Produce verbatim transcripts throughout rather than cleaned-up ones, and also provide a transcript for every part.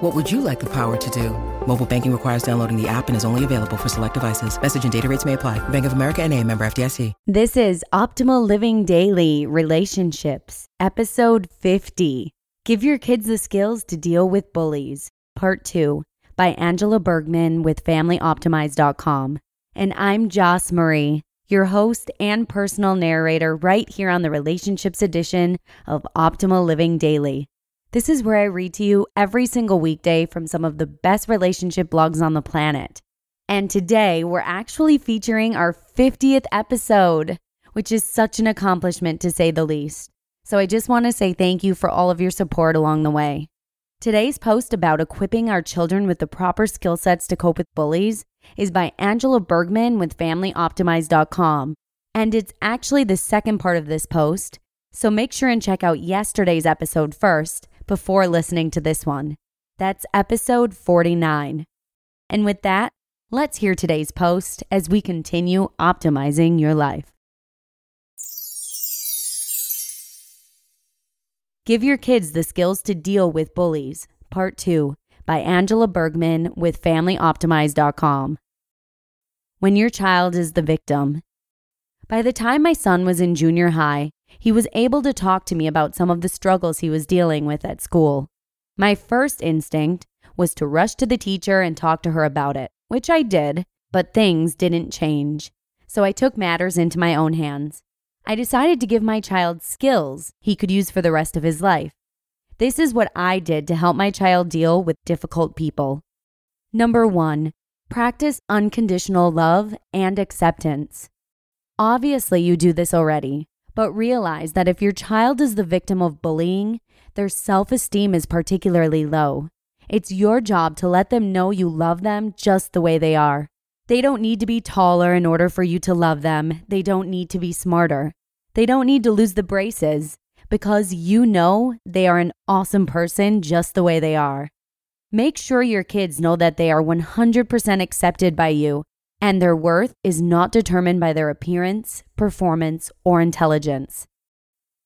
What would you like the power to do? Mobile banking requires downloading the app and is only available for select devices. Message and data rates may apply. Bank of America N A, member F D I C. This is Optimal Living Daily Relationships, Episode fifty. Give Your Kids the Skills to Deal with Bullies, Part two, by Angela Bergman with Family Optimized dot com. And I'm Joss Marie, your host and personal narrator right here on the Relationships edition of Optimal Living Daily. This is where I read to you every single weekday from some of the best relationship blogs on the planet. And today, we're actually featuring our fiftieth episode, which is such an accomplishment to say the least. So I just want to say thank you for all of your support along the way. Today's post about equipping our children with the proper skill sets to cope with bullies is by Angela Bergman with Family Optimized dot com. And it's actually the second part of this post, so make sure and check out yesterday's episode first before listening to this one. That's episode forty-nine. And with that, let's hear today's post as we continue optimizing your life. Give Your Kids the Skills to Deal with Bullies, Part two, by Angela Bergman with Family Optimized dot com. When your child is the victim. By the time my son was in junior high, he was able to talk to me about some of the struggles he was dealing with at school. My first instinct was to rush to the teacher and talk to her about it, which I did, but things didn't change. So I took matters into my own hands. I decided to give my child skills he could use for the rest of his life. This is what I did to help my child deal with difficult people. Number one, practice unconditional love and acceptance. Obviously, you do this already, but realize that if your child is the victim of bullying, their self-esteem is particularly low. It's your job to let them know you love them just the way they are. They don't need to be taller in order for you to love them. They don't need to be smarter. They don't need to lose the braces, because you know they are an awesome person just the way they are. Make sure your kids know that they are one hundred percent accepted by you, and their worth is not determined by their appearance, performance, or intelligence.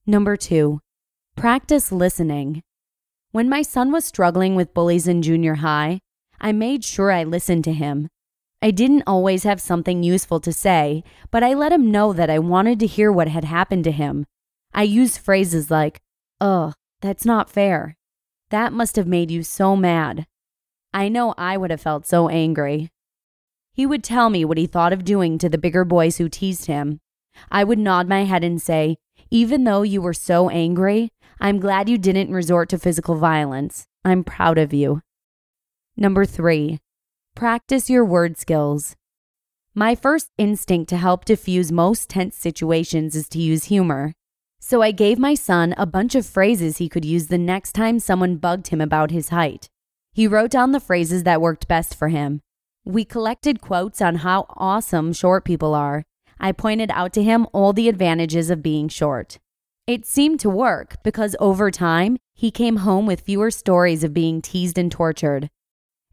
Number two, practice listening. When my son was struggling with bullies in junior high, I made sure I listened to him. I didn't always have something useful to say, but I let him know that I wanted to hear what had happened to him. I used phrases like, "Ugh, that's not fair. That must have made you so mad." I know I would have felt so angry. He would tell me what he thought of doing to the bigger boys who teased him. I would nod my head and say, "Even though you were so angry, I'm glad you didn't resort to physical violence. I'm proud of you." Number three, practice your word skills. My first instinct to help diffuse most tense situations is to use humor. So I gave my son a bunch of phrases he could use the next time someone bugged him about his height. He wrote down the phrases that worked best for him. We collected quotes on how awesome short people are. I pointed out to him all the advantages of being short. It seemed to work, because over time, he came home with fewer stories of being teased and tortured.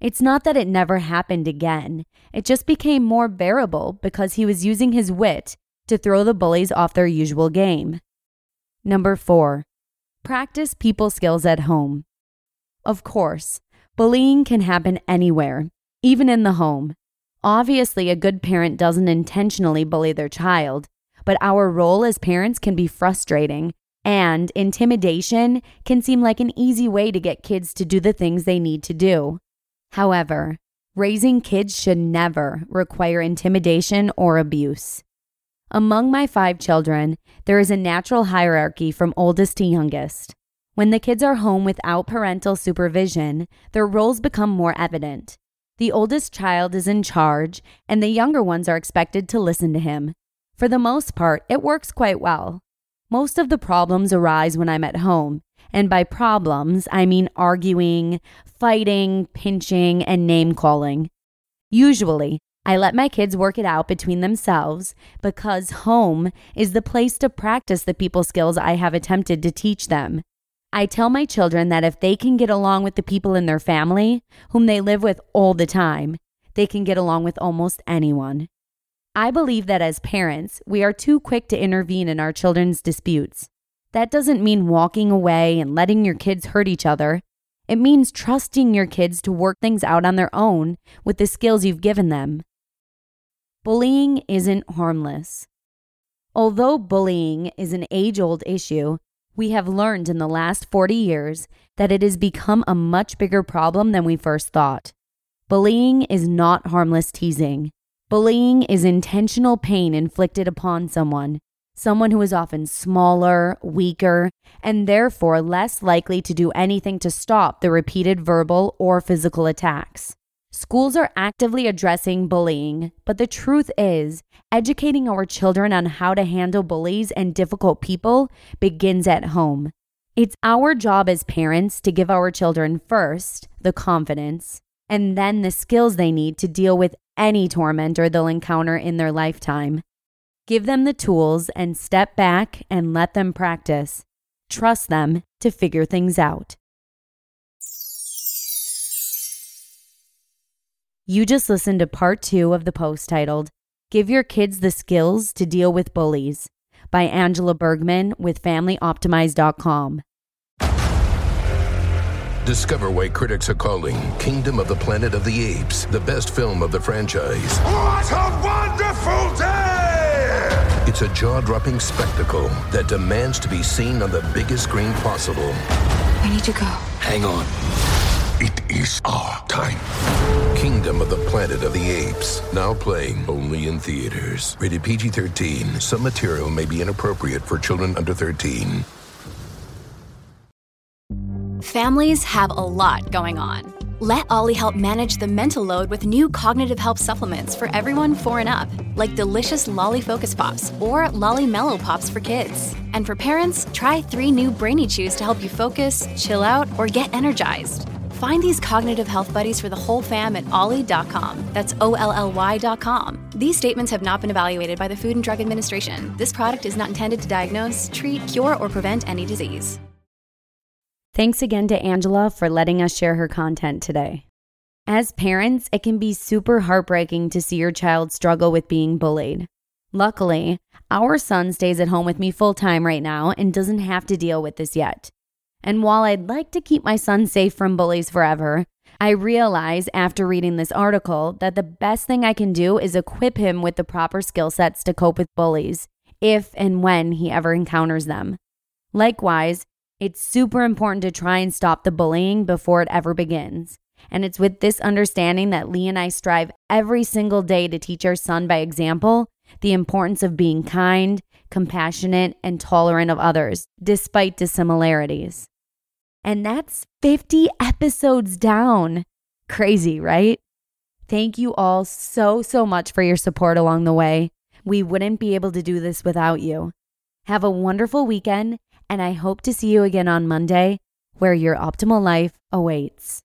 It's not that it never happened again. It just became more bearable because he was using his wit to throw the bullies off their usual game. Number four, practice people skills at home. Of course, bullying can happen anywhere, even in the home. Obviously, a good parent doesn't intentionally bully their child, but our role as parents can be frustrating, and intimidation can seem like an easy way to get kids to do the things they need to do. However, raising kids should never require intimidation or abuse. Among my five children, there is a natural hierarchy from oldest to youngest. When the kids are home without parental supervision, their roles become more evident. The oldest child is in charge, and the younger ones are expected to listen to him. For the most part, it works quite well. Most of the problems arise when I'm at home, and by problems, I mean arguing, fighting, pinching, and name-calling. Usually, I let my kids work it out between themselves because home is the place to practice the people skills I have attempted to teach them. I tell my children that if they can get along with the people in their family, whom they live with all the time, they can get along with almost anyone. I believe that as parents, we are too quick to intervene in our children's disputes. That doesn't mean walking away and letting your kids hurt each other. It means trusting your kids to work things out on their own with the skills you've given them. Bullying isn't harmless. Although bullying is an age-old issue, we have learned in the last forty years that it has become a much bigger problem than we first thought. Bullying is not harmless teasing. Bullying is intentional pain inflicted upon someone, someone who is often smaller, weaker, and therefore less likely to do anything to stop the repeated verbal or physical attacks. Schools are actively addressing bullying, but the truth is, educating our children on how to handle bullies and difficult people begins at home. It's our job as parents to give our children first the confidence and then the skills they need to deal with any tormentor they'll encounter in their lifetime. Give them the tools and step back and let them practice. Trust them to figure things out. You just listened to part two of the post titled, Give Your Kids the Skills to Deal with Bullies by Angela Bergman with Family Optimized dot com. Discover why critics are calling Kingdom of the Planet of the Apes the best film of the franchise. What a wonderful day! It's a jaw-dropping spectacle that demands to be seen on the biggest screen possible. I need to go. Hang on. It is our time. Kingdom of the Planet of the Apes. Now playing only in theaters. Rated P G thirteen. Some material may be inappropriate for children under thirteen. Families have a lot going on. Let Olly help manage the mental load with new cognitive help supplements for everyone four and up, like delicious Lolly Focus Pops or Lolly Mellow Pops for kids. And for parents, try three new Brainy Chews to help you focus, chill out, or get energized. Find these cognitive health buddies for the whole fam at olly dot com. That's O L L Y dot com. These statements have not been evaluated by the Food and Drug Administration. This product is not intended to diagnose, treat, cure, or prevent any disease. Thanks again to Angela for letting us share her content today. As parents, it can be super heartbreaking to see your child struggle with being bullied. Luckily, our son stays at home with me full-time right now and doesn't have to deal with this yet. And while I'd like to keep my son safe from bullies forever, I realize after reading this article that the best thing I can do is equip him with the proper skill sets to cope with bullies, if and when he ever encounters them. Likewise, it's super important to try and stop the bullying before it ever begins. And it's with this understanding that Lee and I strive every single day to teach our son by example the importance of being kind, compassionate, and tolerant of others, despite dissimilarities. And that's fifty episodes down. Crazy, right? Thank you all so, so much for your support along the way. We wouldn't be able to do this without you. Have a wonderful weekend, and I hope to see you again on Monday, where your optimal life awaits.